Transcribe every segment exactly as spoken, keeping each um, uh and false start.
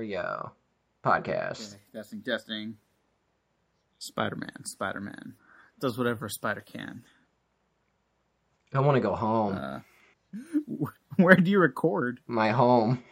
we go. Podcast. Okay, testing, testing. Spider-Man, Spider-Man. Does whatever a spider can. I want to go home. Uh, where do you record? My home.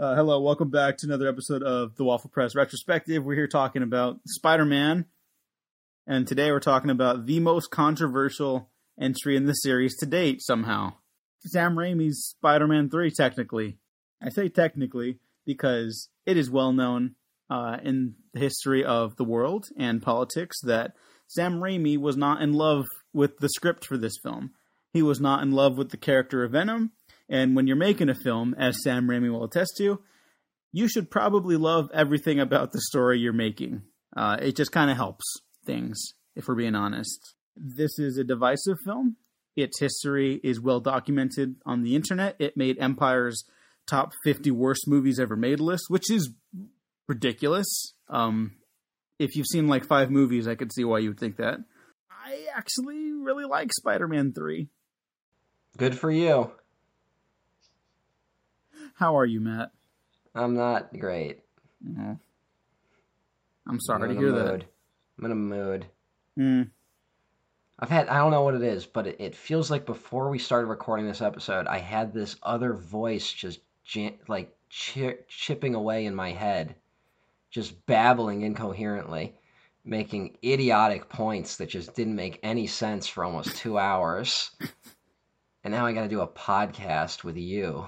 Uh, hello, welcome back to another episode of The Waffle Press Retrospective. We're here talking about Spider-Man, and today we're talking about the most controversial entry in the series to date, somehow. Sam Raimi's Spider-Man three, technically. I say technically because it is well known uh, in the history of the world and politics that Sam Raimi was not in love with the script for this film. He was not in love with the character of Venom. And when you're making a film, as Sam Raimi will attest to, you should probably love everything about the story you're making. Uh, it just kind of helps things, if we're being honest. This is a divisive film. Its history is well documented on the internet. It made Empire's top fifty worst movies ever made list, which is ridiculous. Um, if you've seen like five movies, I could see why you would think that. I actually really like Spider-Man three. Good for you. How are you, Matt? I'm not great. Mm-hmm. I'm sorry I'm to hear mood. that. I'm in a mood. Mm. I've had, I don't know what it is, but it, it feels like before we started recording this episode, I had this other voice just jam- like chi- chipping away in my head, just babbling incoherently, making idiotic points that just didn't make any sense for almost two hours. And now I got to do a podcast with you.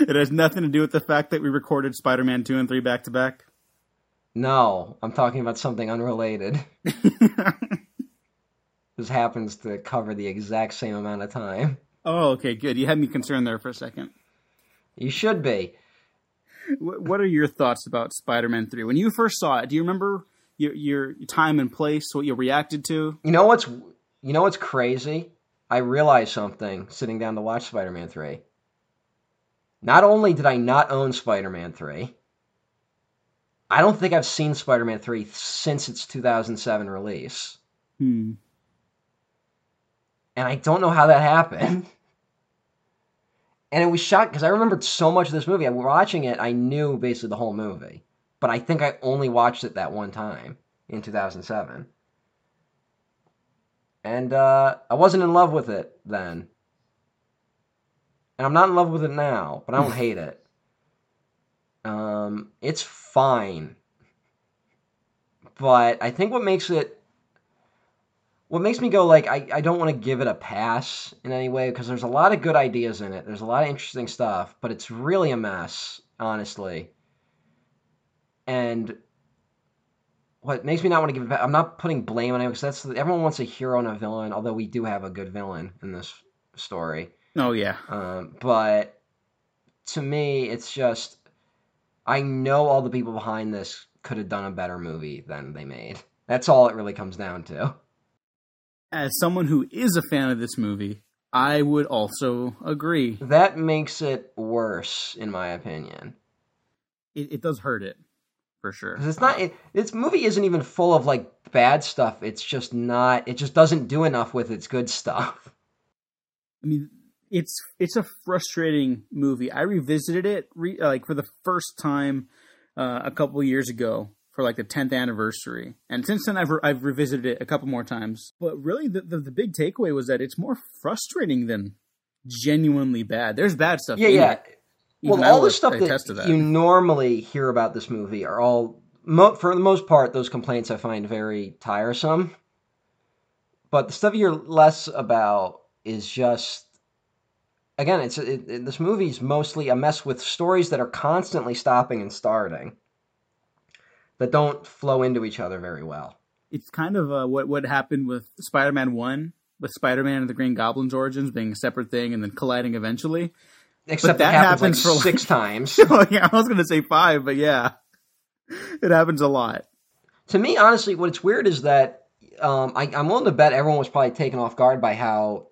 It has nothing to do with the fact that we recorded Spider-Man two and three back-to-back? No, I'm talking about something unrelated. This happens to cover the exact same amount of time. Oh, okay, good. You had me concerned there for a second. You should be. What are your thoughts about Spider-Man three? When you first saw it, do you remember your, your time and place, what you reacted to? You know what's, you know what's crazy? I realized something sitting down to watch Spider-Man three. Not only did I not own Spider-Man three, I don't think I've seen Spider-Man three since its two thousand seven release. Hmm. And I don't know how that happened. And it was shocking, because I remembered so much of this movie. Watching it, I knew basically the whole movie. But I think I only watched it that one time in two thousand seven. And uh, I wasn't in love with it then. And I'm not in love with it now, but I don't hate it. Um, it's fine. But I think what makes it... What makes me go, like, I, I don't want to give it a pass in any way, because there's a lot of good ideas in it. There's a lot of interesting stuff, but it's really a mess, honestly. And what makes me not want to give it... I'm not putting blame on it, because that's, everyone wants a hero and a villain, although we do have a good villain in this story. Oh, yeah. Um, but to me, it's just, I know all the people behind this could have done a better movie than they made. That's all it really comes down to. As someone who is a fan of this movie, I would also agree. That makes it worse, in my opinion. It, it does hurt it, for sure. It's not, it, this movie isn't even full of, like, bad stuff. It's just not, it just doesn't do enough with its good stuff. I mean... It's it's a frustrating movie. I revisited it re- like for the first time uh, a couple years ago for like the tenth anniversary, and since then I've re- I've revisited it a couple more times. But really, the, the the big takeaway was that it's more frustrating than genuinely bad. There's bad stuff. Yeah, in yeah. It. Well, all the stuff that, that you normally hear about this movie are all mo- for the most part those complaints I find very tiresome. But the stuff you're less about is just. Again, it's it, it, this movie's mostly a mess with stories that are constantly stopping and starting that don't flow into each other very well. It's kind of uh, what, what happened with Spider-Man one, with Spider-Man and the Green Goblin's origins being a separate thing and then colliding eventually. Except that, that happens, happens like for six like... times. Oh, yeah, I was going to say five, but yeah. It happens a lot. To me, honestly, what's weird is that um, I, I'm willing to bet everyone was probably taken off guard by how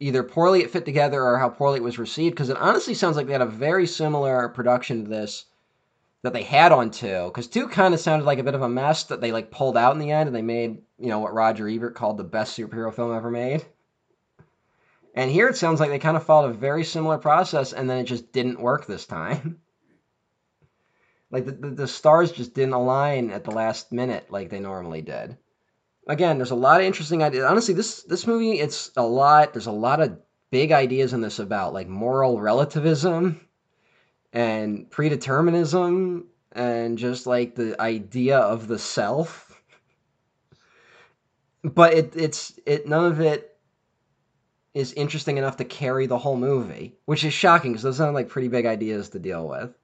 either poorly it fit together or how poorly it was received, because it honestly sounds like they had a very similar production to this that they had on two, because two kind of sounded like a bit of a mess that they like pulled out in the end, and they made, you know, what Roger Ebert called the best superhero film ever made. And here it sounds like they kind of followed a very similar process, and then it just didn't work this time. Like, the, the, the stars just didn't align at the last minute like they normally did. Again, there's a lot of interesting ideas. Honestly, this this movie, it's a lot, there's a lot of big ideas in this about, like, moral relativism and predeterminism and just, like, the idea of the self. But it it's it none of it is interesting enough to carry the whole movie, which is shocking because those sound like pretty big ideas to deal with.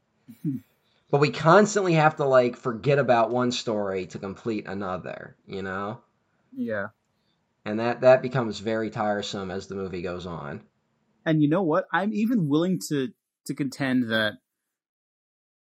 But we constantly have to, like, forget about one story to complete another, you know? Yeah. And that, that becomes very tiresome as the movie goes on. And you know what? I'm even willing to, to contend that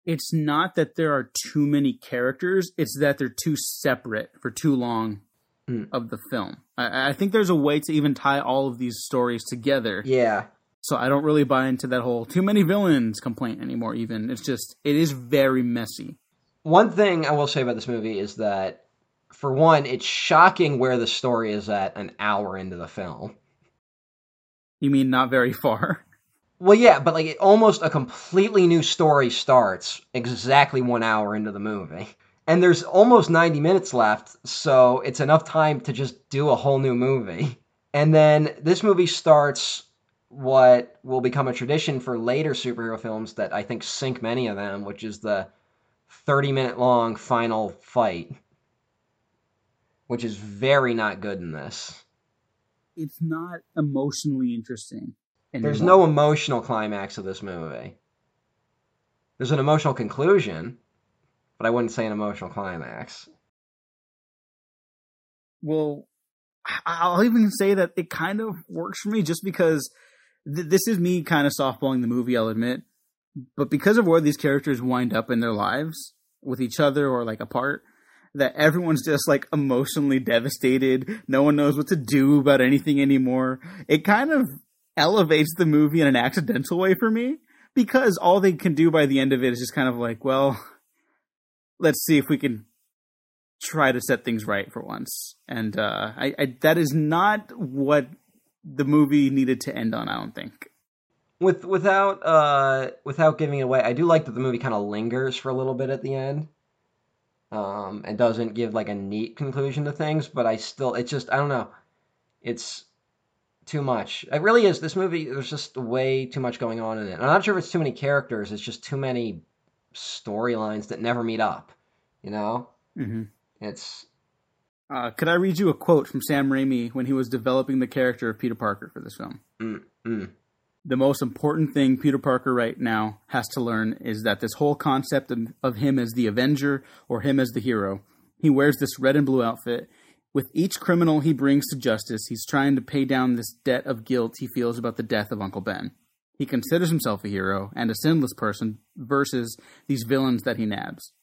it's not that there are too many characters. It's that they're too separate for too long mm. of the film. I, I think there's a way to even tie all of these stories together. Yeah. So I don't really buy into that whole too many villains complaint anymore even. It's just, it is very messy. One thing I will say about this movie is that, for one, it's shocking where the story is at an hour into the film. You mean not very far? Well, yeah, but like it, almost a completely new story starts exactly one hour into the movie. And there's almost ninety minutes left, so it's enough time to just do a whole new movie. And then this movie starts what will become a tradition for later superhero films that I think sink many of them, which is the thirty-minute long final fight, which is very not good in this. It's not emotionally interesting anymore. There's no emotional climax of this movie. There's an emotional conclusion, but I wouldn't say an emotional climax. Well, I'll even say that it kind of works for me just because... This is me kind of softballing the movie, I'll admit. But because of where these characters wind up in their lives, with each other or, like, apart, that everyone's just, like, emotionally devastated. No one knows what to do about anything anymore. It kind of elevates the movie in an accidental way for me, because all they can do by the end of it is just kind of like, well, let's see if we can try to set things right for once. And uh, I, I, that is not what... the movie needed to end on, I don't think. With without uh without giving it away, I do like that the movie kind of lingers for a little bit at the end, um, and doesn't give like a neat conclusion to things. But I still, it's just I don't know, it's too much. It really is. This movie, there's just way too much going on in it. I'm not sure if it's too many characters. It's just too many storylines that never meet up. You know, mm-hmm. it's. Uh, could I read you a quote from Sam Raimi when he was developing the character of Peter Parker for this film? Mm-mm. The most important thing Peter Parker right now has to learn is that this whole concept of, of him as the Avenger or him as the hero, he wears this red and blue outfit. With each criminal he brings to justice, he's trying to pay down this debt of guilt he feels about the death of Uncle Ben. He considers himself a hero and a sinless person versus these villains that he nabs.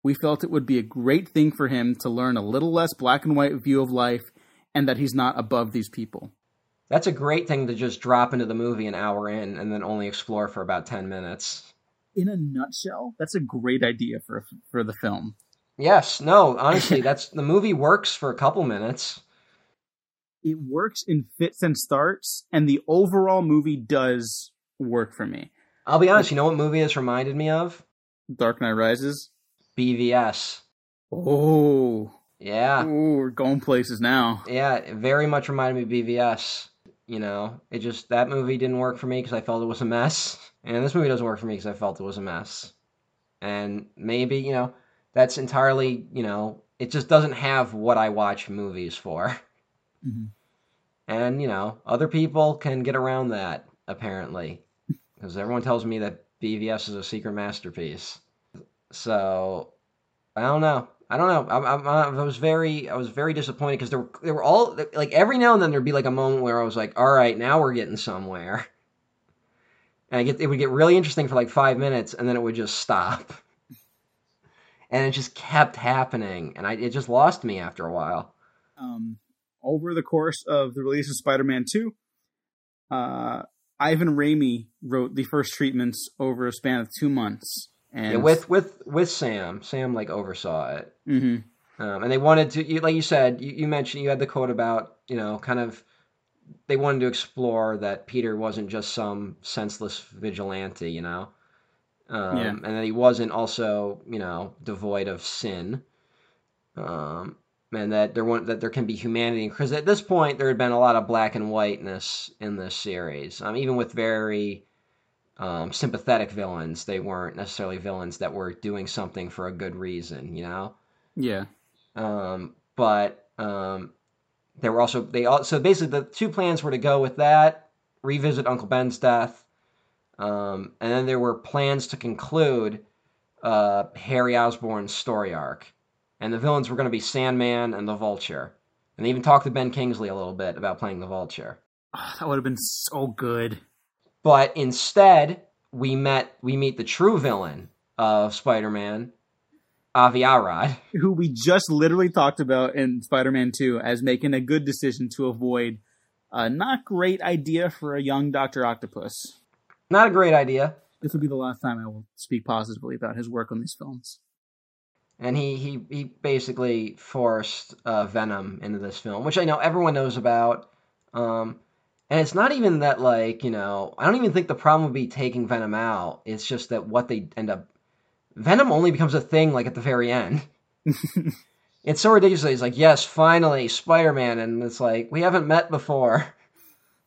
We felt it would be a great thing for him to learn a little less black and white view of life and that he's not above these people. That's a great thing to just drop into the movie an hour in and then only explore for about ten minutes. In a nutshell, that's a great idea for for the film. Yes, no, honestly, that's the movie works for a couple minutes. It works in fits and starts, and the overall movie does work for me. I'll be honest, you know what movie this reminded me of? Dark Knight Rises. B V S. Oh. Yeah. Ooh, we're going places now. Yeah, it very much reminded me of B V S. You know, it just, that movie didn't work for me because I felt it was a mess. And this movie doesn't work for me because I felt it was a mess. And maybe, you know, that's entirely, you know, it just doesn't have what I watch movies for. Mm-hmm. And, you know, other people can get around that, apparently. Because everyone tells me that B V S is a secret masterpiece. So, I don't know. I don't know. I, I, I was very, I was very disappointed because there were, there were all like every now and then there'd be like a moment where I was like, all right, now we're getting somewhere, and I get, it would get really interesting for like five minutes, and then it would just stop, and it just kept happening, and I it just lost me after a while. Um, over the course of the release of Spider-Man two, uh, Ivan Raimi wrote the first treatments over a span of two months. And yeah, with with with Sam, Sam like oversaw it, mm-hmm. um, and they wanted to, you, like you said, you, you mentioned you had the quote about, you know, kind of they wanted to explore that Peter wasn't just some senseless vigilante, you know, um, yeah. and that he wasn't also, you know, devoid of sin, um, and that there weren't, that there can be humanity, because at this point there had been a lot of black and whiteness in this series, um, even with very. Um, sympathetic villains. They weren't necessarily villains that were doing something for a good reason, you know? Yeah. Um, but um, they were also, they all, so basically the two plans were to go with that, revisit Uncle Ben's death, um, and then there were plans to conclude uh, Harry Osborn's story arc. And the villains were going to be Sandman and the Vulture. And they even talked to Ben Kingsley a little bit about playing the Vulture. Oh, that would have been so good. But instead, we met we meet the true villain of Spider-Man, Avi Arad, who we just literally talked about in Spider-Man two as making a good decision to avoid a not great idea for a young Doctor Octopus. Not a great idea. This will be the last time I will speak positively about his work on these films. And he he he basically forced uh, Venom into this film, which I know everyone knows about. Um, And it's not even that, like, you know, I don't even think the problem would be taking Venom out. It's just that what they end up... Venom only becomes a thing, like, at the very end. It's so ridiculous. He's like, yes, finally, Spider-Man. And it's like, we haven't met before.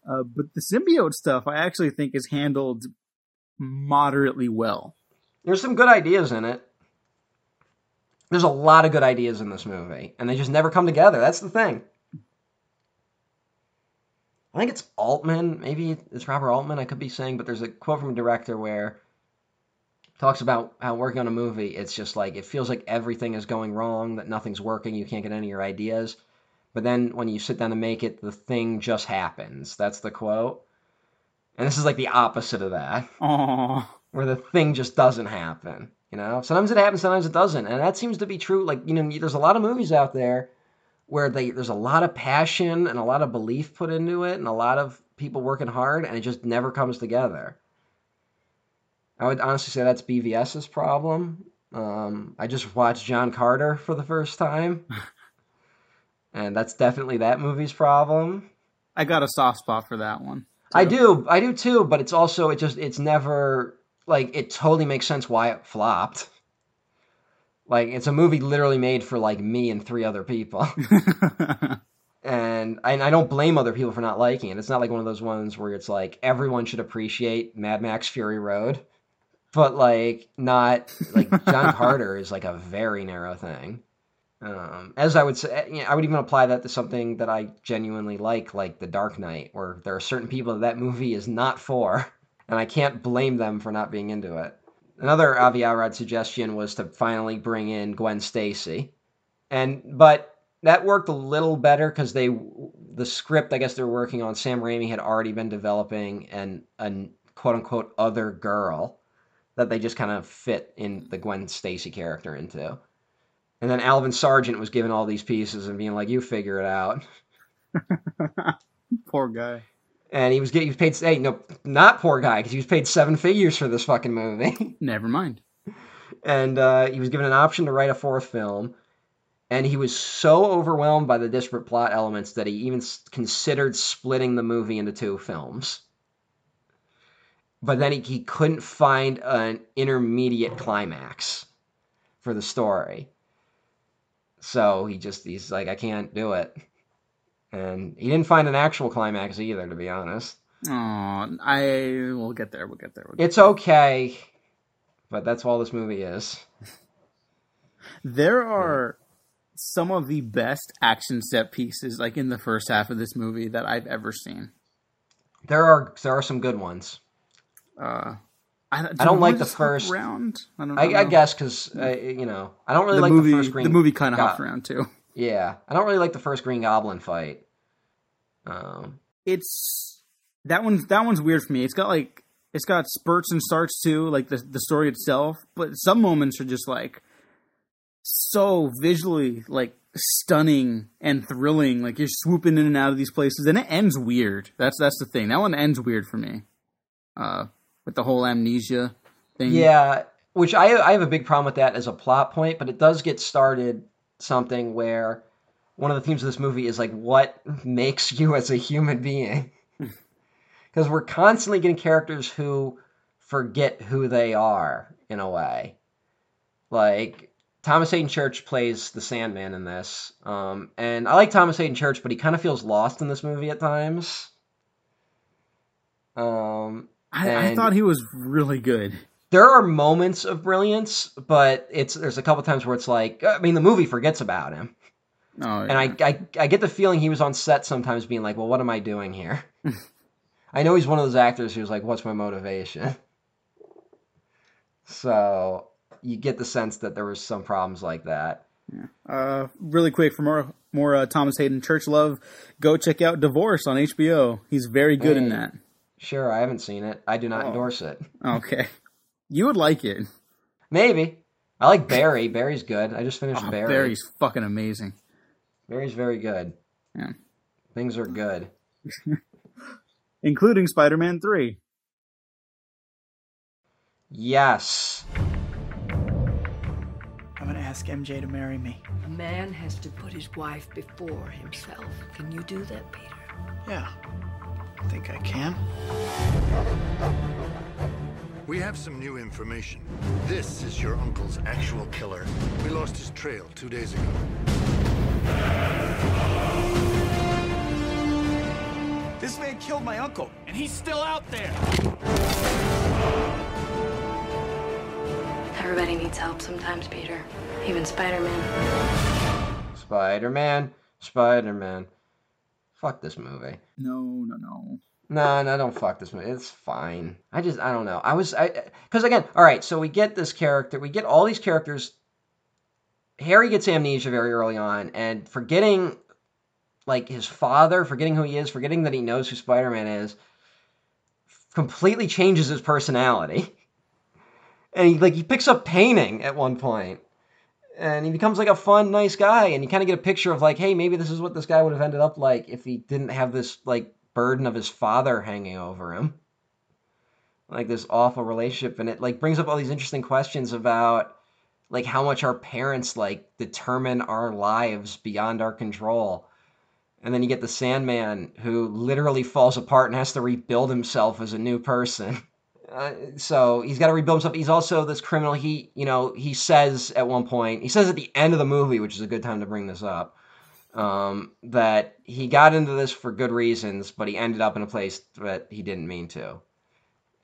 Uh, but the symbiote stuff, I actually think, is handled moderately well. There's some good ideas in it. There's a lot of good ideas in this movie. And they just never come together. That's the thing. I think it's Altman, maybe it's Robert Altman, I could be saying, but there's a quote from a director where he talks about how working on a movie, it's just like, it feels like everything is going wrong, that nothing's working, you can't get any of your ideas. But then when you sit down to make it, the thing just happens. That's the quote. And this is like the opposite of that. Aww. Where the thing just doesn't happen, you know? Sometimes it happens, sometimes it doesn't. And that seems to be true. Like, you know, there's a lot of movies out there where they, there's a lot of passion and a lot of belief put into it and a lot of people working hard, and it just never comes together. I would honestly say that's B V S's problem. Um, I just watched John Carter for the first time, and that's definitely that movie's problem. I got a soft spot for that one. Too. I do. I do too, but it's also, it just, it's never, like, it totally makes sense why it flopped. Like, it's a movie literally made for, like, me and three other people. and, I, and I don't blame other people for not liking it. It's not like one of those ones where it's like, everyone should appreciate Mad Max Fury Road. But, like, not... Like, John Carter is, like, a very narrow thing. Um, as I would say... You know, I would even apply that to something that I genuinely like, like The Dark Knight, where there are certain people that that movie is not for, and I can't blame them for not being into it. Another Avi Arad suggestion was to finally bring in Gwen Stacy. And, but that worked a little better because they, the script, I guess they're working on, Sam Raimi had already been developing an, a quote unquote other girl that they just kind of fit in the Gwen Stacy character into. And then Alvin Sargent was given all these pieces and being like, you figure it out. Poor guy. And he was getting, he was paid, hey, no, not poor guy, because he was paid seven figures for this fucking movie. Never mind. And uh, he was given an option to write a fourth film, and he was so overwhelmed by the disparate plot elements that he even considered splitting the movie into two films. But then he, he couldn't find an intermediate climax for the story. So he just, he's like, I can't do it. And he didn't find an actual climax either, to be honest. Oh, I we'll get there. We'll get there. We'll get it's there. Okay, but that's all this movie is. There are some of the best action set pieces, like in the first half of this movie, that I've ever seen. There are there are some good ones. Uh, I don't, do I don't like the first round. I don't. I, I, I guess because uh, you know I don't really the like movie, the first green. The movie kind of hopped around too. Yeah, I don't really like the first Green Goblin fight. Um, it's that one's that one's weird for me. It's got like it's got spurts and starts too, like the the story itself. But some moments are just like so visually like stunning and thrilling. Like, you're swooping in and out of these places, and it ends weird. That's that's the thing. That one ends weird for me, uh, with the whole amnesia thing. Yeah, which I I have a big problem with that as a plot point, but it does get started something where one of the themes of this movie is, like, what makes you as a human being? Because we're constantly getting characters who forget who they are, in a way. Like, Thomas Haden Church plays the Sandman in this. Um, and I like Thomas Haden Church, but he kind of feels lost in this movie at times. Um, I, I thought he was really good. There are moments of brilliance, but it's there's a couple times where it's like, I mean, the movie forgets about him. Oh, yeah. And I, I, I get the feeling he was on set sometimes being like, well, what am I doing here? I know he's one of those actors who's like, what's my motivation? So you get the sense that there was some problems like that. Yeah. Uh, really quick, for more more uh, Thomas Haden Church love, go check out Divorce on H B O. He's very good hey, in that. Sure, I haven't seen it. I do not oh. endorse it. Okay. You would like it. Maybe. I like Barry. Barry's good. I just finished oh, Barry. Barry's fucking amazing. Barry's very good. Yeah. Things are good. Including Spider-Man three. Yes. I'm going to ask M J to marry me. A man has to put his wife before himself. Can you do that, Peter? Yeah, I think I can. We have some new information. This is your uncle's actual killer. We lost his trail two days ago. This man killed my uncle, and he's still out there. Everybody needs help sometimes, Peter. Even Spider-Man. Spider-Man. Spider-Man. Fuck this movie. No, no, no. No, no, don't fuck this movie. It's fine. I just, I don't know. I was, I, because again, all right, so we get this character. We get all these characters. Harry gets amnesia very early on, and forgetting, like, his father, forgetting who he is, forgetting that he knows who Spider-Man is, completely changes his personality. And he, like, he picks up painting at one point. And he becomes, like, a fun, nice guy. And you kind of get a picture of, like, hey, maybe this is what this guy would have ended up like if he didn't have this, like, burden of his father hanging over him. Like, this awful relationship. And it, like, brings up all these interesting questions about, like, how much our parents, like, determine our lives beyond our control. And then you get the Sandman, who literally falls apart and has to rebuild himself as a new person. Uh, so he's got to rebuild himself. He's also this criminal. He, you know, he says at one point, he says at the end of the movie, which is a good time to bring this up, um, that he got into this for good reasons, but he ended up in a place that he didn't mean to.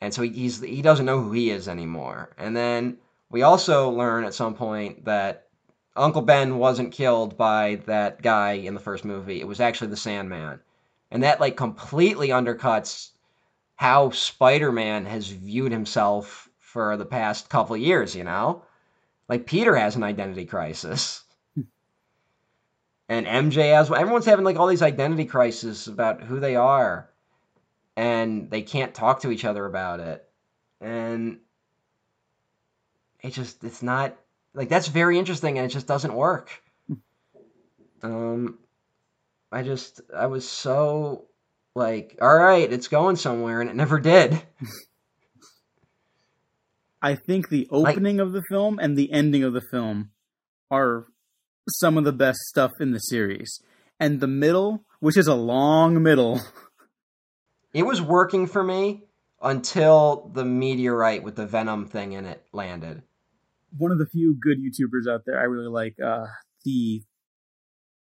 And so he, he's he doesn't know who he is anymore. And then we also learn at some point that Uncle Ben wasn't killed by that guy in the first movie. It was actually the Sandman. And that, like, completely undercuts how Spider-Man has viewed himself for the past couple of years, you know? Like, Peter has an identity crisis. And M J as well. Everyone's having, like, all these identity crises about who they are. And they can't talk to each other about it. And it just, it's not... Like, that's very interesting, and it just doesn't work. Um, I just, I was so, like, all right, it's going somewhere, and it never did. I think the opening like, of the film and the ending of the film are some of the best stuff in the series. And the middle, which is a long middle. It was working for me until the meteorite with the Venom thing in it landed. One of the few good YouTubers out there I really like, uh, the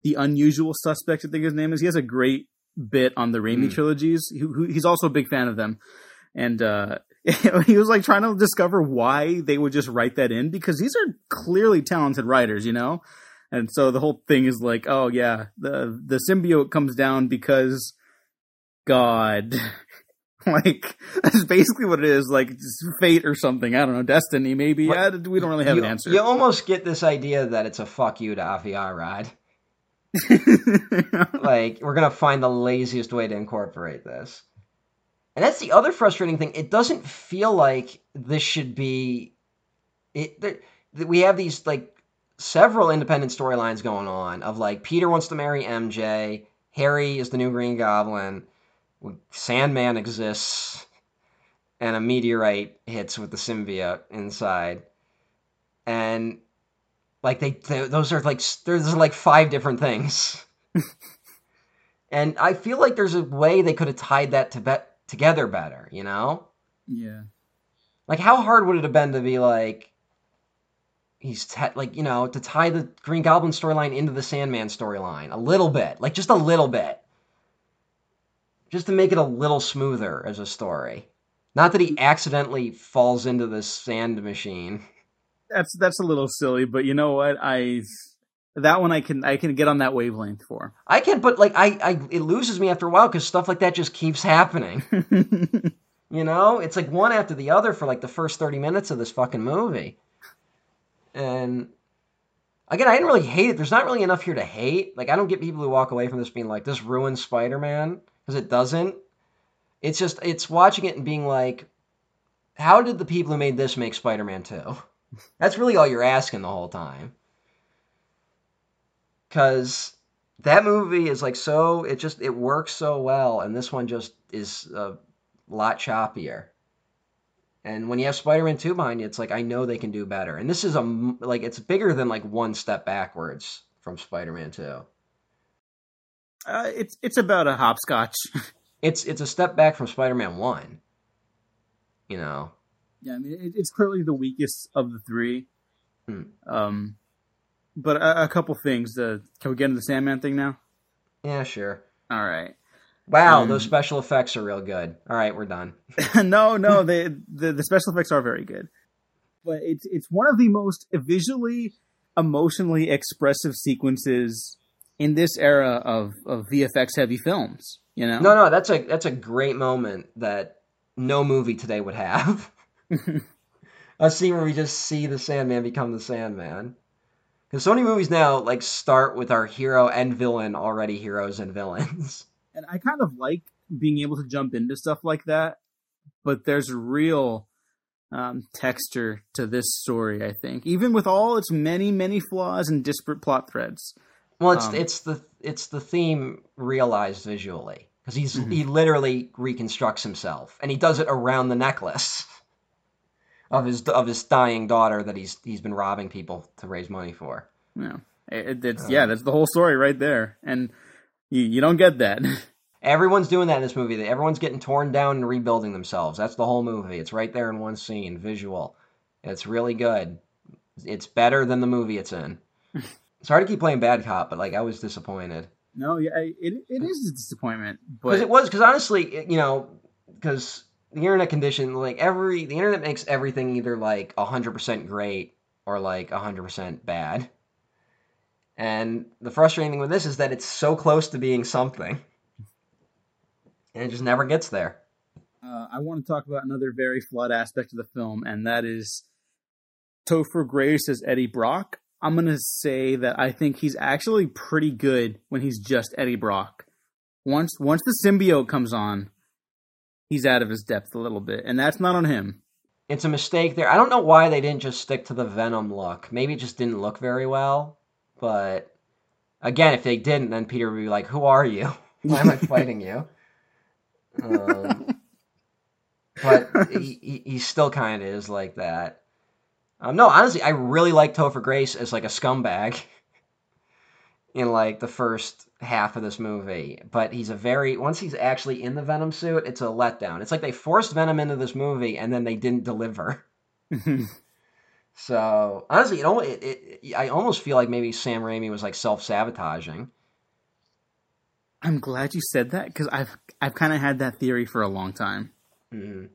the Unusual Suspect, I think his name is. He has a great bit on the Raimi mm. trilogies. He, he's also a big fan of them. And uh, he was, like, trying to discover why they would just write that in, because these are clearly talented writers, you know? And so the whole thing is like, oh, yeah, the, the symbiote comes down because God... Like, that's basically what it is. Like, it's fate or something. I don't know. Destiny, maybe. What, I, we don't really have you, an answer. You almost get this idea that it's a fuck you to Avi Arad. Like, we're going to find the laziest way to incorporate this. And that's the other frustrating thing. It doesn't feel like this should be... It. There, we have these, like, several independent storylines going on of, like, Peter wants to marry M J, Harry is the new Green Goblin, Sandman exists, and a meteorite hits with the symbiote inside. And, like, they, they those are, like, there's, like, five different things. And I feel like there's a way they could have tied that to be- together better, you know? Yeah. Like, how hard would it have been to be, like, he's, te- like, you know, to tie the Green Goblin storyline into the Sandman storyline a little bit. Like, just a little bit. Just to make it a little smoother as a story. Not that he accidentally falls into this sand machine. That's that's a little silly, but you know what? I... That one I can I can get on that wavelength for. I can, but like I, I it loses me after a while because stuff like that just keeps happening. You know, it's like one after the other for like the first thirty minutes of this fucking movie. And again, I didn't really hate it. There's not really enough here to hate. Like I don't get people who walk away from this being like this ruins Spider-Man because it doesn't. It's just it's watching it and being like, how did the people who made this make Spider-Man two? That's really all you're asking the whole time. Because that movie is like so, it just, it works so well, and this one just is a lot choppier. And when you have Spider-Man two behind you, it's like, I know they can do better. And this is a, like, it's bigger than like one step backwards from Spider-Man two. Uh, it's it's about a hopscotch. it's it's a step back from Spider-Man one, you know? Yeah, I mean, it's clearly the weakest of the three. Hmm. Um... But a, a couple things. Uh, can we get into the Sandman thing now? Yeah, sure. All right. Wow, um, those special effects are real good. All right, we're done. no, no, they, the the special effects are very good. But it's it's one of the most visually, emotionally expressive sequences in this era of, of V F X heavy films. You know? No, no, that's a that's a great moment that no movie today would have. A scene where we just see the Sandman become the Sandman. Because so many movies now, like, start with our hero and villain already heroes and villains. And I kind of like being able to jump into stuff like that, but there's real um, texture to this story, I think. Even with all its many, many flaws and disparate plot threads. Well, it's um, it's the it's the theme realized visually. Because he's mm-hmm. he literally reconstructs himself, and he does it around the necklace. Of his of his dying daughter that he's he's been robbing people to raise money for. Yeah, it, it's, um, yeah, that's the whole story right there, and you you don't get that. Everyone's doing that in this movie. Everyone's getting torn down and rebuilding themselves. That's the whole movie. It's right there in one scene, visual. It's really good. It's better than the movie it's in. It's hard to keep playing bad cop, but like I was disappointed. No, yeah, it it is a disappointment. Because it was because honestly, it, you know, because. The internet condition, like every, the internet makes everything either like one hundred percent great or like one hundred percent bad. And the frustrating thing with this is that it's so close to being something. And it just never gets there. Uh, I want to talk about another very flawed aspect of the film, and that is Topher Grace as Eddie Brock. I'm going to say that I think he's actually pretty good when he's just Eddie Brock. Once, once the symbiote comes on, he's out of his depth a little bit, and that's not on him. It's a mistake there. I don't know why they didn't just stick to the Venom look. Maybe it just didn't look very well, but again, if they didn't, then Peter would be like, who are you? Why am I fighting you? Um, but he, he still kind of is like that. Um, no, honestly, I really like Topher Grace as like a scumbag in like the first half of this movie, but he's a very once he's actually in the Venom suit, it's a letdown. It's like they forced Venom into this movie and then they didn't deliver. So honestly, you know, it, it, I almost feel like maybe Sam Raimi was like self-sabotaging. I'm glad you said that because I've I've kind of had that theory for a long time. Mm-hmm.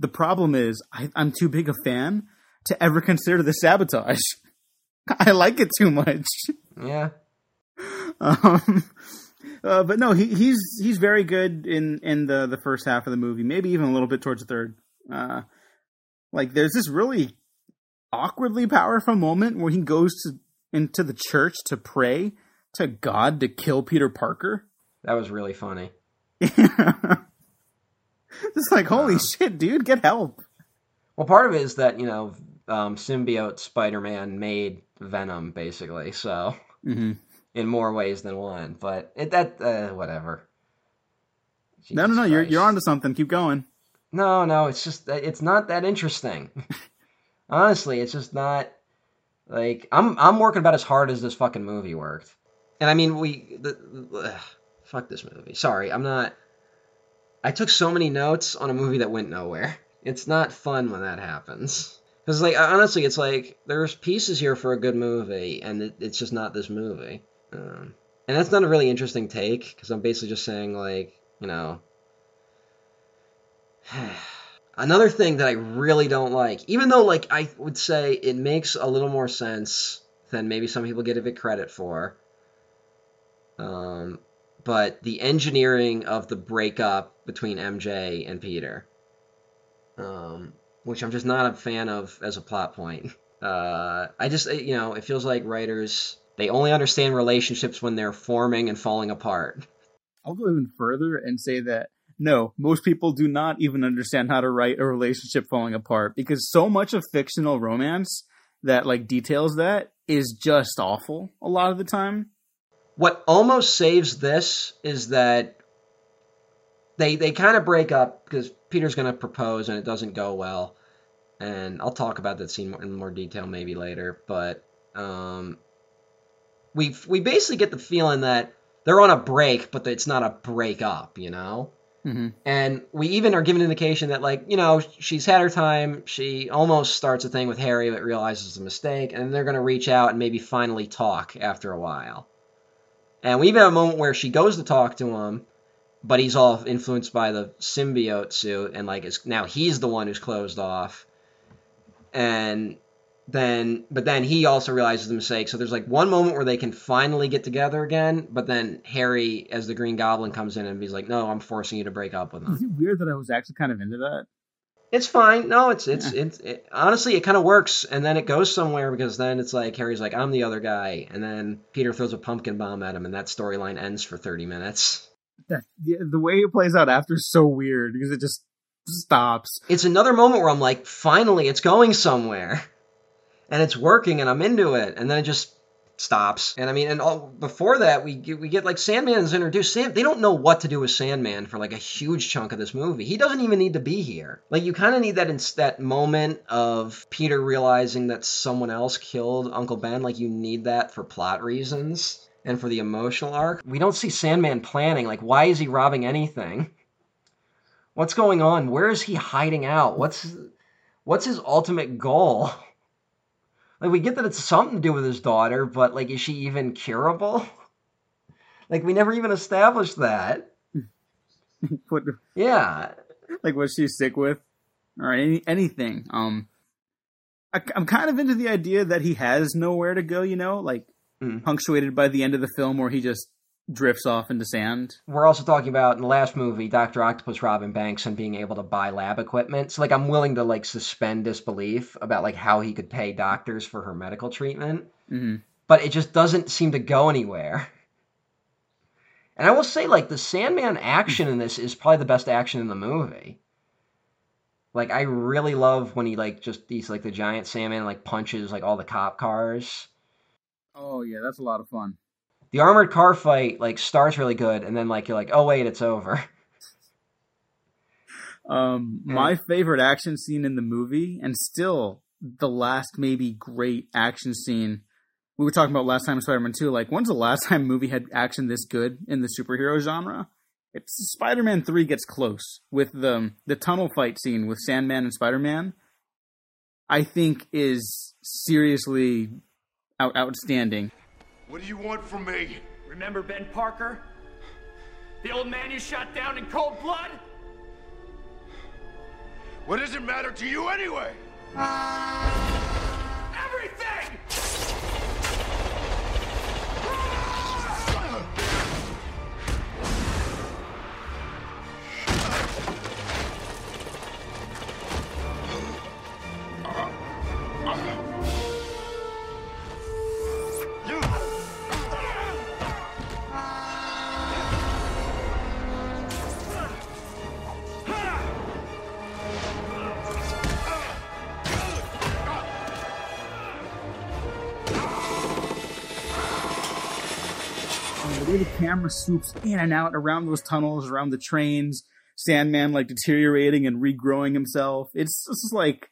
The problem is I, I'm too big a fan to ever consider the sabotage. I like it too much. Yeah. Um, uh, but no, he, he's he's very good in, in the, the first half of the movie, maybe even a little bit towards the third. Uh, like there's this really awkwardly powerful moment where he goes to, into the church to pray to God to kill Peter Parker. That was really funny. Yeah. It's like, holy um, shit, dude, get help. Well, part of it is that, you know, um, symbiote Spider-Man made Venom, basically. So, mm-hmm. in more ways than one. But it, that, uh, whatever. Jesus no, no, no. Christ. You're you're onto something. Keep going. No, no. It's just it's not that interesting. Honestly, it's just not. Like, I'm I'm working about as hard as this fucking movie worked. And I mean, we... The, ugh, fuck this movie. Sorry, I'm not... I took so many notes on a movie that went nowhere. It's not fun when that happens. Because, like, honestly, it's like, there's pieces here for a good movie, and it, it's just not this movie. Um, and that's not a really interesting take, because I'm basically just saying, like, you know... Another thing that I really don't like, even though, like, I would say it makes a little more sense than maybe some people give it credit for, um, but the engineering of the breakup between M J and Peter, um, which I'm just not a fan of as a plot point. Uh, I just, you know, it feels like writers, they only understand relationships when they're forming and falling apart. I'll go even further and say that no, most people do not even understand how to write a relationship falling apart, because so much of fictional romance that, like, details that is just awful a lot of the time. What almost saves this is that they they kind of break up because Peter's going to propose and it doesn't go well. And I'll talk about that scene in more detail maybe later, but um, we we basically get the feeling that they're on a break, but it's not a breakup, you know? Mm-hmm. And we even are given an indication that, like, you know, she's had her time. She almost starts a thing with Harry but realizes it's a mistake. And they're going to reach out and maybe finally talk after a while. And we even have a moment where she goes to talk to him, but he's all influenced by the symbiote suit. And, like, it's, now he's the one who's closed off. And then, but then he also realizes the mistake. So there's, like, one moment where they can finally get together again, but then Harry, as the Green Goblin, comes in and he's like, no, I'm forcing you to break up with him. Is it weird that I was actually kind of into that? It's fine. No, it's, it's, yeah. it's, it, honestly, it kind of works. And then it goes somewhere because then it's like, Harry's like, I'm the other guy. And then Peter throws a pumpkin bomb at him and that storyline ends for thirty minutes. That, the way it plays out after is so weird because it just stops. It's another moment where I'm like, finally, it's going somewhere. And it's working, and I'm into it, and then it just stops. And I mean, and all, before that, we get, we get like Sandman is introduced. Sam, they don't know what to do with Sandman for like a huge chunk of this movie. He doesn't even need to be here. Like, you kind of need that in, that moment of Peter realizing that someone else killed Uncle Ben. Like, you need that for plot reasons and for the emotional arc. We don't see Sandman planning. Like, why is he robbing anything? What's going on? Where is he hiding out? What's what's his ultimate goal? Like, we get that it's something to do with his daughter, but, like, is she even curable? Like, we never even established that. What, yeah. Like, was she sick with? Or any, anything. Um, I, I'm kind of into the idea that he has nowhere to go, you know? Like, mm. punctuated by the end of the film where he just drifts off into sand. We're also talking about, in the last movie, Doctor Octopus robbing banks and being able to buy lab equipment. So, like, I'm willing to, like, suspend disbelief about, like, how he could pay doctors for her medical treatment. Mm-hmm. But it just doesn't seem to go anywhere. And I will say, like, the Sandman action in this is probably the best action in the movie. Like, I really love when he, like, just, he's, like, the giant Sandman, like, punches, like, all the cop cars. Oh, yeah, that's a lot of fun. The armored car fight, like, starts really good, and then, like, you're like, oh, wait, it's over. Um, yeah. My favorite action scene in the movie, and still the last maybe great action scene, we were talking about last time in Spider-Man two, like, when's the last time a movie had action this good in the superhero genre? It's Spider-Man three gets close with the, the tunnel fight scene with Sandman and Spider-Man, I think is seriously out- outstanding. What do you want from me? Remember Ben Parker? The old man you shot down in cold blood? What does it matter to you anyway? Everything! the way the camera swoops in and out around those tunnels, around the trains, Sandman like deteriorating and regrowing himself. It's just like,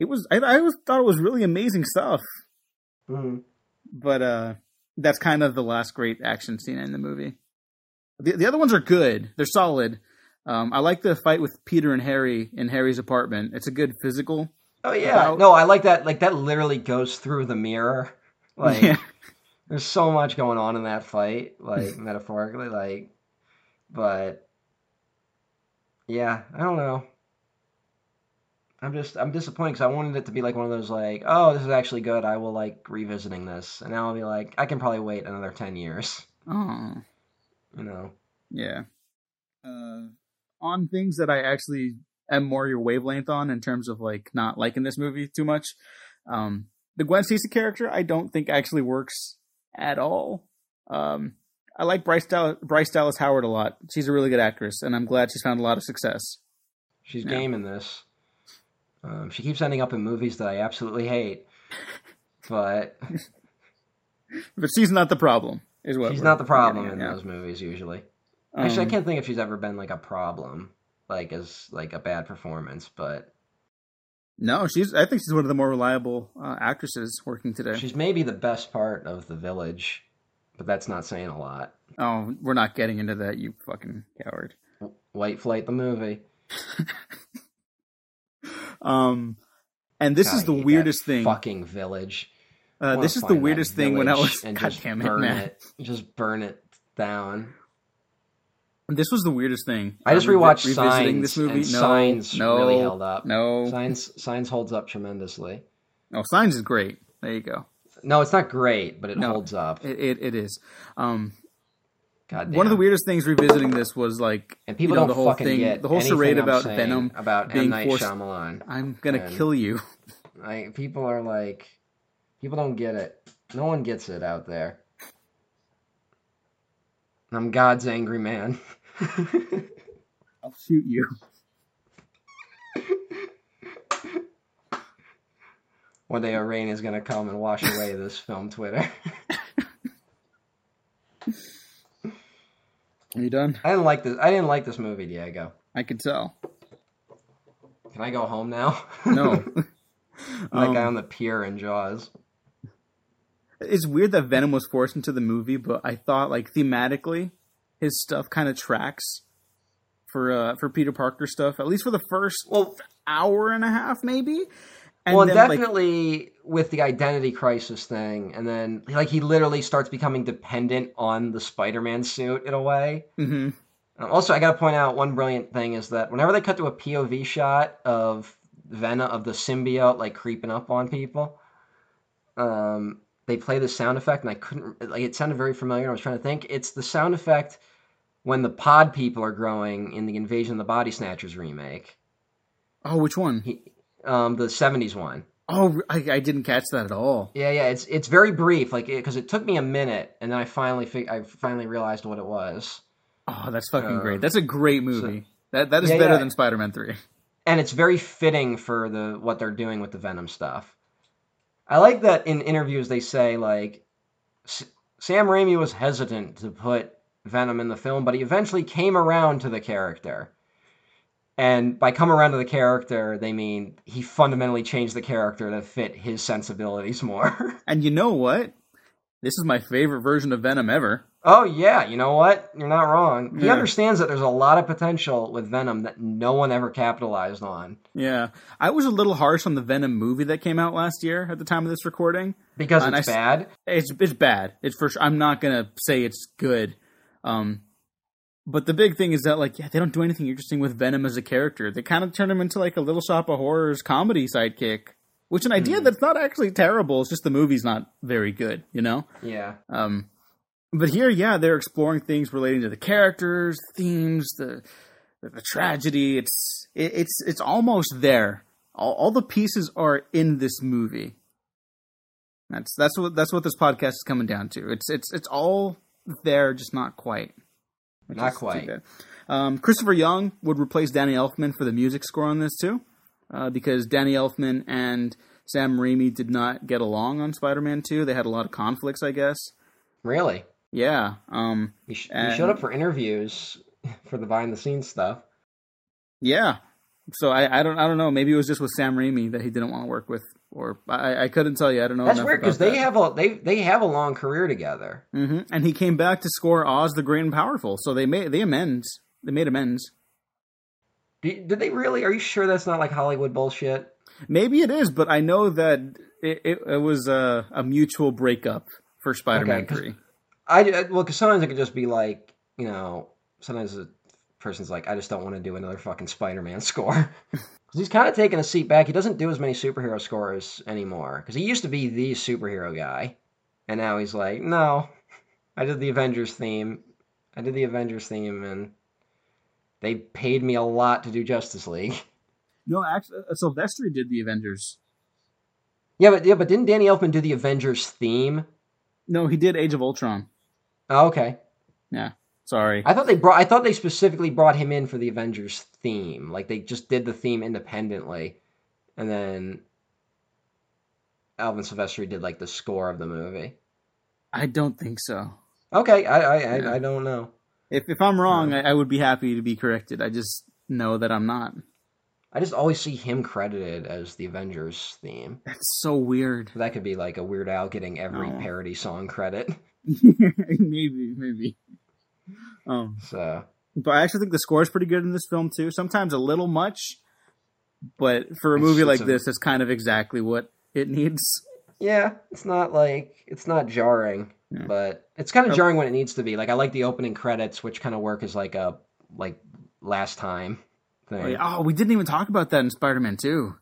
it was, I, I was, thought it was really amazing stuff. Mm-hmm. But uh, that's kind of the last great action scene in the movie. The, the other ones are good. They're solid. Um, I like the fight with Peter and Harry in Harry's apartment. It's a good physical. Oh, yeah. About... No, I like that. Like, that literally goes through the mirror. Like, yeah. There's so much going on in that fight, like, metaphorically. Like, but, yeah, I don't know. I'm just, I'm disappointed because I wanted it to be like one of those, like, oh, this is actually good. I will like revisiting this. And now I'll be like, I can probably wait another ten years. Oh. You know? Yeah. Uh, on things that I actually am more your wavelength on in terms of like not liking this movie too much. Um, the Gwen Stacy character, I don't think actually works at all. Um, I like Bryce Dallas, Bryce Dallas Howard a lot. She's a really good actress and I'm glad she's found a lot of success. She's yeah. game in this. Um, she keeps ending up in movies that I absolutely hate, but but she's not the problem, is what she's not the problem in out. Those movies usually. Um, Actually, I can't think if she's ever been like a problem, like as like a bad performance. But no, she's. I think she's one of the more reliable uh, actresses working today. She's maybe the best part of The Village, but that's not saying a lot. Oh, we're not getting into that, you fucking coward! White flight, the movie. Um, and this God, is the weirdest thing. Fucking Village. Uh, this is the weirdest thing when I was. God just damn it, burn man. It. Just burn it down. This was the weirdest thing. I just rewatched Re- Signs. This movie, and no, Signs no, really held up. No, Signs, Signs holds up tremendously. No, Signs is great. There you go. No, it's not great, but it no, holds up. It, it it is. Um, God damn. One of the weirdest things revisiting this was like, and people you know, don't the whole fucking thing, get the whole charade I'm about Venom about being M. Night forced, Shyamalan. I'm gonna and kill you. I, people are like, people don't get it. No one gets it out there. I'm God's angry man. I'll shoot you. One day a rain is going to come and wash away this film Twitter. Are you done? I didn't like this. I didn't like this movie, Diego. I can tell. Can I go home now? No. Like um, guy on the pier in Jaws. It's weird that Venom was forced into the movie, but I thought, like, thematically, his stuff kind of tracks for uh, for Peter Parker stuff, at least for the first well, hour and a half, maybe. And well, then, definitely like, with the identity crisis thing, and then, like, he literally starts becoming dependent on the Spider-Man suit in a way. Mm-hmm. Also, I got to point out one brilliant thing is that whenever they cut to a P O V shot of Venom, of the symbiote, like, creeping up on people, um... they play the sound effect, and I couldn't, like, it sounded very familiar. I was trying to think. It's the sound effect when the pod people are growing in the Invasion of the Body Snatchers remake. Oh, which one? He, um, the seventies one. Oh, I, I didn't catch that at all. Yeah, yeah. It's it's very brief, like, because it, it took me a minute, and then I finally fig- I finally realized what it was. Oh, that's fucking um, great. That's a great movie. So, that that is yeah, better yeah. than Spider-Man three. And it's very fitting for the what they're doing with the Venom stuff. I like that in interviews they say, like, S- Sam Raimi was hesitant to put Venom in the film, but he eventually came around to the character. And by come around to the character, they mean he fundamentally changed the character to fit his sensibilities more. And you know what? This is my favorite version of Venom ever. Oh, yeah. You know what? You're not wrong. He yeah. understands that there's a lot of potential with Venom that no one ever capitalized on. Yeah. I was a little harsh on the Venom movie that came out last year at the time of this recording. Because it's I, bad? It's it's bad. It's for sure. I'm not going to say it's good. Um, but the big thing is that, like, yeah, they don't do anything interesting with Venom as a character. They kind of turn him into, like, a Little Shop of Horrors comedy sidekick. Which an idea mm. that's not actually terrible. It's just the movie's not very good, you know? Yeah. Um. But here, yeah, they're exploring things relating to the characters, themes, the the, the tragedy. It's it, it's it's almost there. All, all the pieces are in this movie. That's that's what that's what this podcast is coming down to. It's it's it's all there, just not quite. Not quite. Um, Christopher Young would replace Danny Elfman for the music score on this too, uh, because Danny Elfman and Sam Raimi did not get along on Spider-Man two. They had a lot of conflicts, I guess. Really? Yeah. Um, we, sh- and... we showed up for interviews for the behind the scenes stuff. Yeah. So I, I don't I don't know. Maybe it was just with Sam Raimi that he didn't want to work with, or I, I couldn't tell you. I don't know. That's weird because they that. have a they they have a long career together. Mm-hmm. And he came back to score Oz the Great and Powerful. So they made they amends. They made amends. Did, did they really? Are you sure that's not like Hollywood bullshit? Maybe it is, but I know that it it, it was a, a mutual breakup for Spider-Man okay, three. I well, because sometimes it could just be like, you know, sometimes a person's like, I just don't want to do another fucking Spider-Man score. He's kind of taking a seat back. He doesn't do as many superhero scores anymore because he used to be the superhero guy, and now he's like, no, I did the Avengers theme. I did the Avengers theme, and they paid me a lot to do Justice League. No, actually, Sylvester did the Avengers. Yeah, but yeah, but didn't Danny Elfman do the Avengers theme? No, he did Age of Ultron. Oh, okay. Yeah, sorry. I thought they brought. I thought they specifically brought him in for the Avengers theme. Like they just did the theme independently, and then Alvin Silvestri did like the score of the movie. I don't think so. Okay, I I, yeah. I, I don't know. If if I'm wrong, I, I would be happy to be corrected. I just know that I'm not. I just always see him credited as the Avengers theme. That's so weird. That could be like a Weird Al getting every oh. parody song credit. maybe, maybe. Um, so, but I actually think the score is pretty good in this film too. Sometimes a little much, but for a it's, movie like a, this, it's kind of exactly what it needs. Yeah, it's not like it's not jarring, yeah. but it's kind of jarring when it needs to be. Like I like the opening credits, which kind of work as like a like last time. Thing. Oh, we didn't even talk about that in Spider-Man two.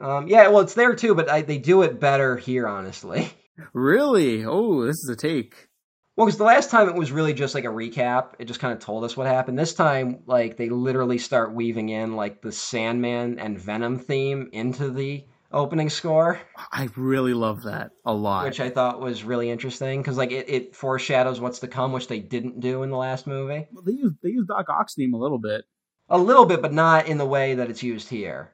Um, yeah, well, it's there too, but I, they do it better here, honestly. Really? Oh, this is a take. Well, because the last time it was really just like a recap. It just kind of told us what happened. This time, like, they literally start weaving in like the Sandman and Venom theme into the opening score. I really love that a lot. Which I thought was really interesting because like it, it foreshadows what's to come, which they didn't do in the last movie. Well, they used, they used Doc Ock's theme a little bit. A little bit, but not in the way that it's used here.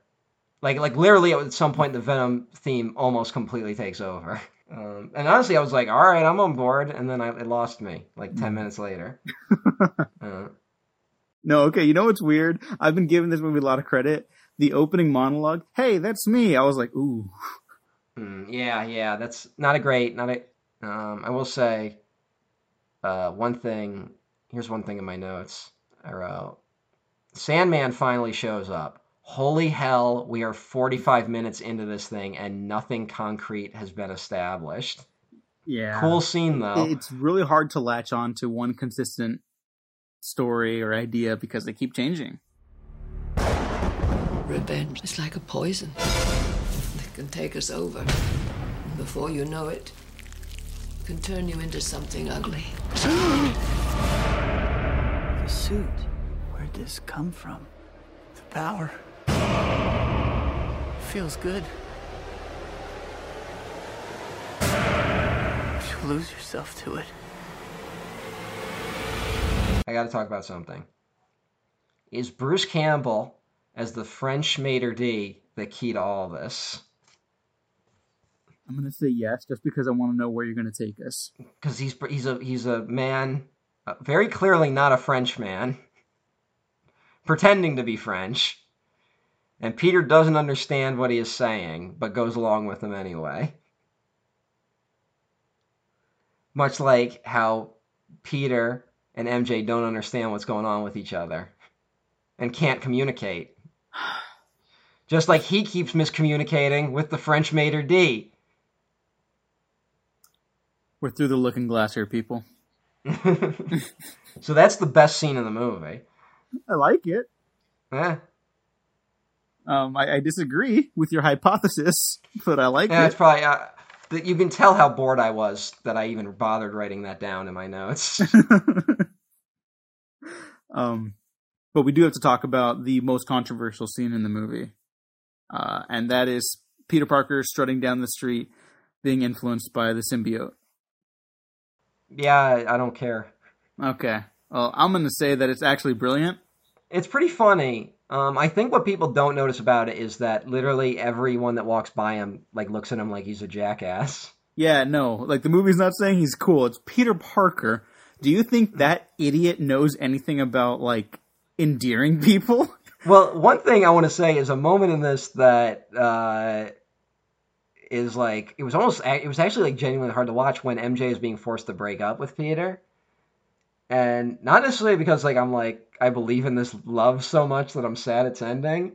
Like, like literally at some point, the Venom theme almost completely takes over. Um, and honestly, I was like, all right, I'm on board. And then I, it lost me like ten minutes later. uh. No, okay. You know what's weird? I've been giving this movie a lot of credit. The opening monologue, hey, that's me. I was like, ooh. Mm, yeah, yeah. That's not a great, not a, um, I will say uh, one thing. Here's one thing in my notes I wrote. Sandman finally shows up. Holy hell, we are forty-five minutes into this thing and nothing concrete has been established. Yeah. Cool scene, though. It's really hard to latch on to one consistent story or idea because they keep changing. Revenge is like a poison that can take us over. Before you know it, it can turn you into something ugly. The suit. Where'd this come from? The power. Feels good. You lose yourself to it. I gotta talk about something. Is Bruce Campbell as the French maitre d' the key to all this? I'm gonna say yes, just because I want to know where you're gonna take us. Because he's he's a he's a man, uh, very clearly not a French man. Pretending to be French, and Peter doesn't understand what he is saying, but goes along with him anyway. Much like how Peter and M J don't understand what's going on with each other and can't communicate. Just like he keeps miscommunicating with the French maitre d'. We're through the looking glass here, people. So that's the best scene in the movie. I like it. Yeah. Um, I, I disagree with your hypothesis, but I like yeah, it. Yeah, it's probably... Uh, you can tell how bored I was that I even bothered writing that down in my notes. um, but we do have to talk about the most controversial scene in the movie. Uh, and that is Peter Parker strutting down the street, being influenced by the symbiote. Yeah, I, I don't care. Okay. Well, I'm going to say that it's actually brilliant. It's pretty funny. Um, I think what people don't notice about it is that literally everyone that walks by him like looks at him like he's a jackass. Yeah, no. Like, the movie's not saying he's cool. It's Peter Parker. Do you think that idiot knows anything about, like, endearing people? Well, one thing I want to say is a moment in this that uh, is, like, it was almost, it was actually, like, genuinely hard to watch when M J is being forced to break up with Peter. And not necessarily because, like, I'm, like, I believe in this love so much that I'm sad it's ending.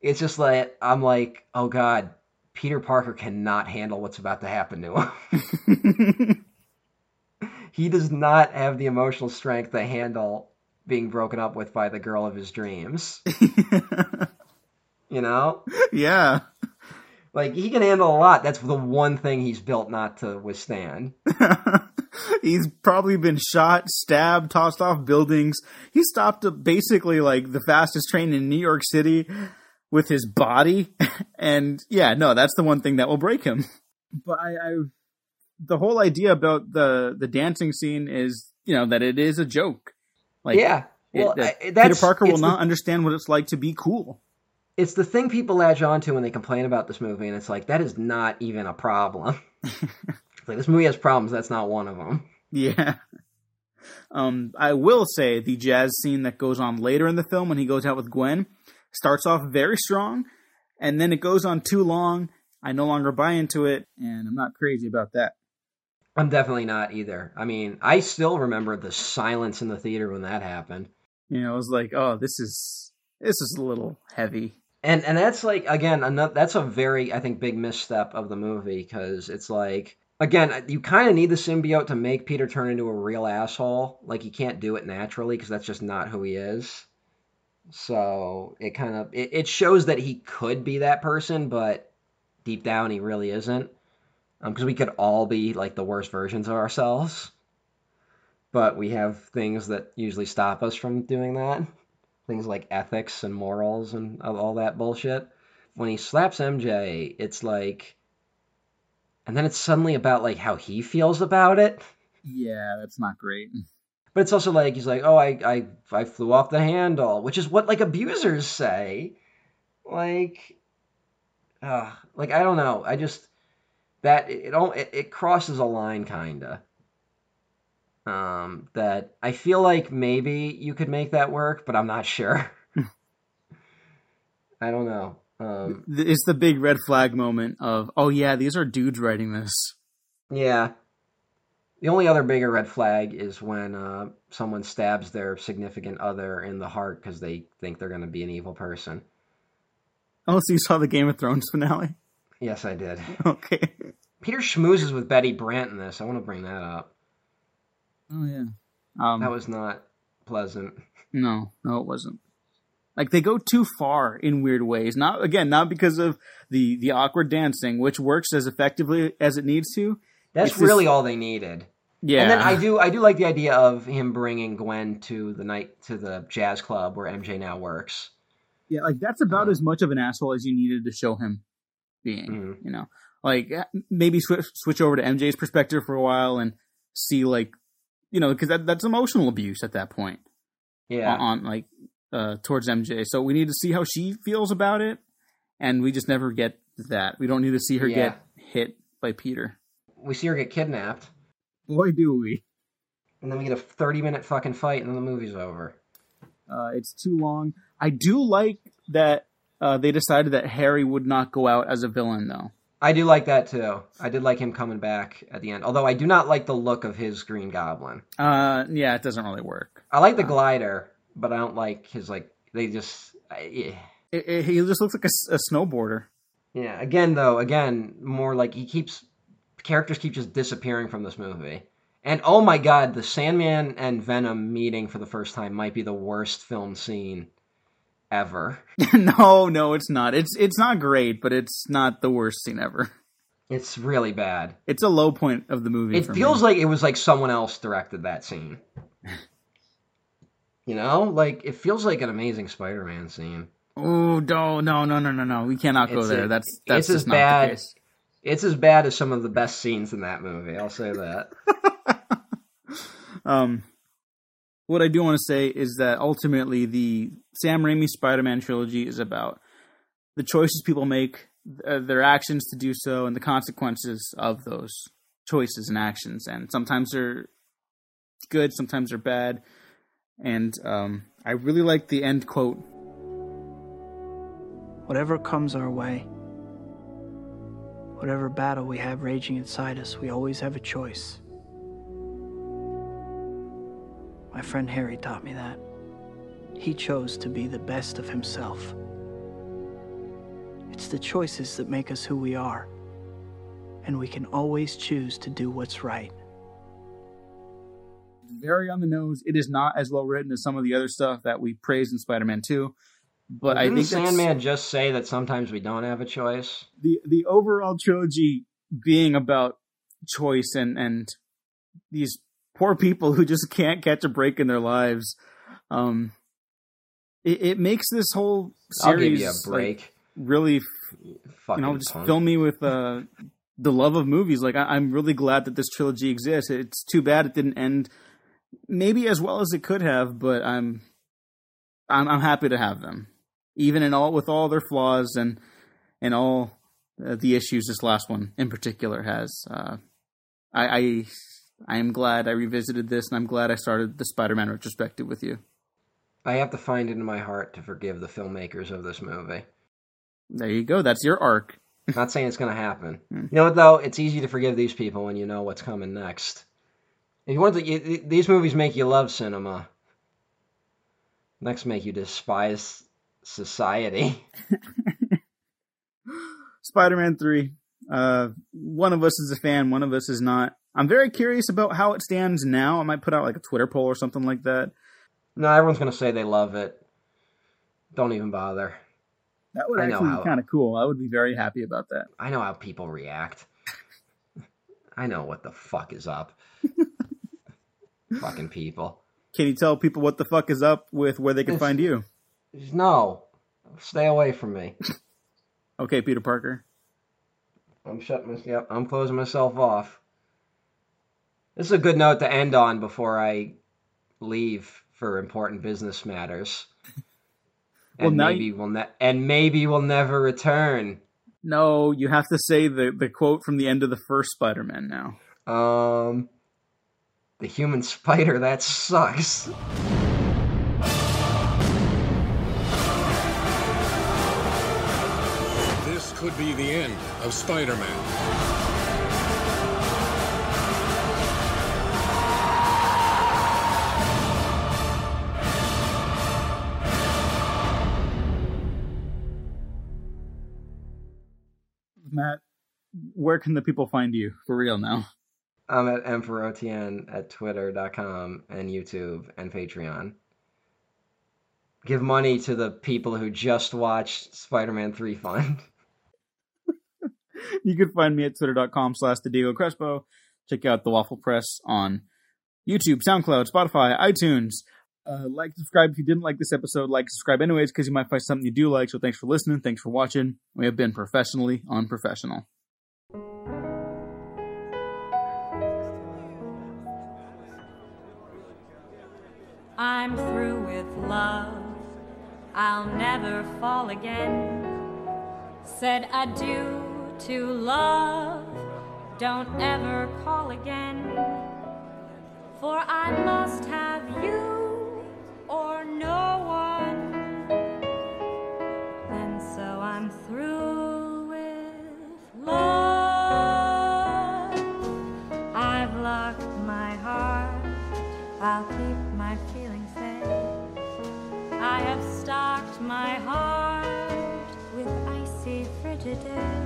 It's just, like, I'm like, oh, God, Peter Parker cannot handle what's about to happen to him. He does not have the emotional strength to handle being broken up with by the girl of his dreams. You know? Yeah. Like, he can handle a lot. That's the one thing he's built not to withstand. He's probably been shot, stabbed, tossed off buildings. He stopped basically, like, the fastest train in New York City with his body. And, yeah, no, that's the one thing that will break him. But I... I the whole idea about the, the dancing scene is, you know, that it is a joke. Like, yeah. Well, it, it, I, that's, Peter Parker will the, not understand what it's like to be cool. It's the thing people latch onto when they complain about this movie, and it's like, that is not even a problem. Like, this movie has problems. That's not one of them. Yeah. Um, I will say the jazz scene that goes on later in the film when he goes out with Gwen starts off very strong, and then it goes on too long. I no longer buy into it, and I'm not crazy about that. I'm definitely not either. I mean, I still remember the silence in the theater when that happened. You know, I was like, "Oh, this is this is a little heavy." And and that's like again, another, that's a very I think big misstep of the movie because it's like again, you kind of need the symbiote to make Peter turn into a real asshole. Like he can't do it naturally because that's just not who he is. So it kind of it, it shows that he could be that person, but deep down he really isn't. Because um, we could all be, like, the worst versions of ourselves. But we have things that usually stop us from doing that. Things like ethics and morals and all that bullshit. When he slaps M J, it's like... And then it's suddenly about, like, how he feels about it. Yeah, that's not great. But it's also like, he's like, oh, I, I, I flew off the handle. Which is what, like, abusers say. Like... Uh, like, I don't know. I just... That it all it, it crosses a line, kinda. Um, that I feel like maybe you could make that work, but I'm not sure. I don't know. Um, it's the big red flag moment of, oh yeah, these are dudes writing this. Yeah. The only other bigger red flag is when uh, someone stabs their significant other in the heart because they think they're going to be an evil person. Oh, so you saw the Game of Thrones finale? Yes, I did. Okay. Peter schmoozes with Betty Brant in this. I want to bring that up. Oh, yeah. Um, that was not pleasant. No, no, it wasn't. Like, they go too far in weird ways. Not Again, not because of the, the awkward dancing, which works as effectively as it needs to. That's it's really just... all they needed. Yeah. And then I do I do like the idea of him bringing Gwen to the night to the jazz club where M J now works. Yeah, like, that's about um, as much of an asshole as you needed to show him. Being, mm-hmm. You know, like maybe switch switch over to M J's perspective for a while and see, like, you know, because that that's emotional abuse at that point. Yeah, on, on like uh, towards M J. So we need to see how she feels about it, and we just never get that. We don't need to see her yeah. get hit by Peter. We see her get kidnapped. Why do we? And then we get a thirty-minute fucking fight, and then the movie's over. Uh, it's too long. I do like that. Uh, they decided that Harry would not go out as a villain, though. I do like that, too. I did like him coming back at the end. Although I do not like the look of his Green Goblin. Uh, yeah, it doesn't really work. I like the uh, glider, but I don't like his, like, they just... I, it, it, he just looks like a, a snowboarder. Yeah, again, though, again, more like he keeps... Characters keep just disappearing from this movie. And, oh my God, the Sandman and Venom meeting for the first time might be the worst film scene ever. no, no, it's not. It's it's not great, but it's not the worst scene ever. It's really bad. It's a low point of the movie. It for feels me. like it was like someone else directed that scene. You know? Like, it feels like an Amazing Spider-Man scene. Oh, no, no, no, no, no, no. We cannot go it's there. A, that's that's it's just as not bad, the case. It's as bad as some of the best scenes in that movie. I'll say that. um... What I do want to say is that ultimately the Sam Raimi Spider-Man trilogy is about the choices people make uh, their actions to do so and the consequences of those choices and actions. And sometimes they're good, sometimes they're bad. And um, I really like the end quote. Whatever comes our way, whatever battle we have raging inside us, we always have a choice. My friend Harry taught me that. He chose to be the best of himself. It's the choices that make us who we are, and we can always choose to do what's right. Very on the nose. It is not as well written as some of the other stuff that we praised in Spider-Man two. But well, I think Sandman just say that sometimes we don't have a choice. The the overall trilogy being about choice and, and these poor people who just can't catch a break in their lives. Um, it, it makes this whole series I'll give you a break. Like, really, Fucking you know, just punk. fill me with uh, the love of movies. Like I, I'm really glad that this trilogy exists. It's too bad it didn't end maybe as well as it could have, but I'm I'm, I'm happy to have them. Even in all with all their flaws and and all uh, the issues this last one in particular has, uh, I, I I am glad I revisited this, and I'm glad I started the Spider-Man retrospective with you. I have to find it in my heart to forgive the filmmakers of this movie. There you go. That's your arc. Not saying it's going to happen. Mm. You know what though? It's easy to forgive these people when you know what's coming next. If you want to, you, these movies make you love cinema. Next, make you despise society. Spider-Man three. Uh, one of us is a fan, one of us is not. I'm very curious about how it stands now. I might put out like a Twitter poll or something like that. No, everyone's going to say they love it. Don't even bother. That would actually how, be kind of cool. I would be very happy about that. I know how people react. I know what the fuck is up. Fucking people. Can you tell people what the fuck is up with where they can it's, find you? No. Stay away from me. Okay, Peter Parker. I'm shutting myself yep, I'm closing myself off. This is a good note to end on before I leave for important business matters. And well, maybe you... we'll ne- and maybe we'll never return. No, you have to say the, the quote from the end of the first Spider-Man now. Um, the human spider, that sucks. This could be the end of Spider-Man. Matt, where can the people find you for real now? I'm at mforotn at twitter dot com and YouTube and Patreon. Give money to the people who just watched Spider-Man three Fund. You can find me at twitter dot com slash the Diego Crespo. Check out The Waffle Press on YouTube, SoundCloud, Spotify, iTunes. Uh, like, subscribe if you didn't like this episode. Like, subscribe anyways, because you might find something you do like. So thanks for listening. Thanks for watching. We have been professionally unprofessional. I'm through with love. I'll never fall again. Said adieu to love. Don't ever call again. For I must have you. Or no one, and so I'm through with love. I've locked my heart, I'll keep my feelings safe. I have stocked my heart with icy frigidaire.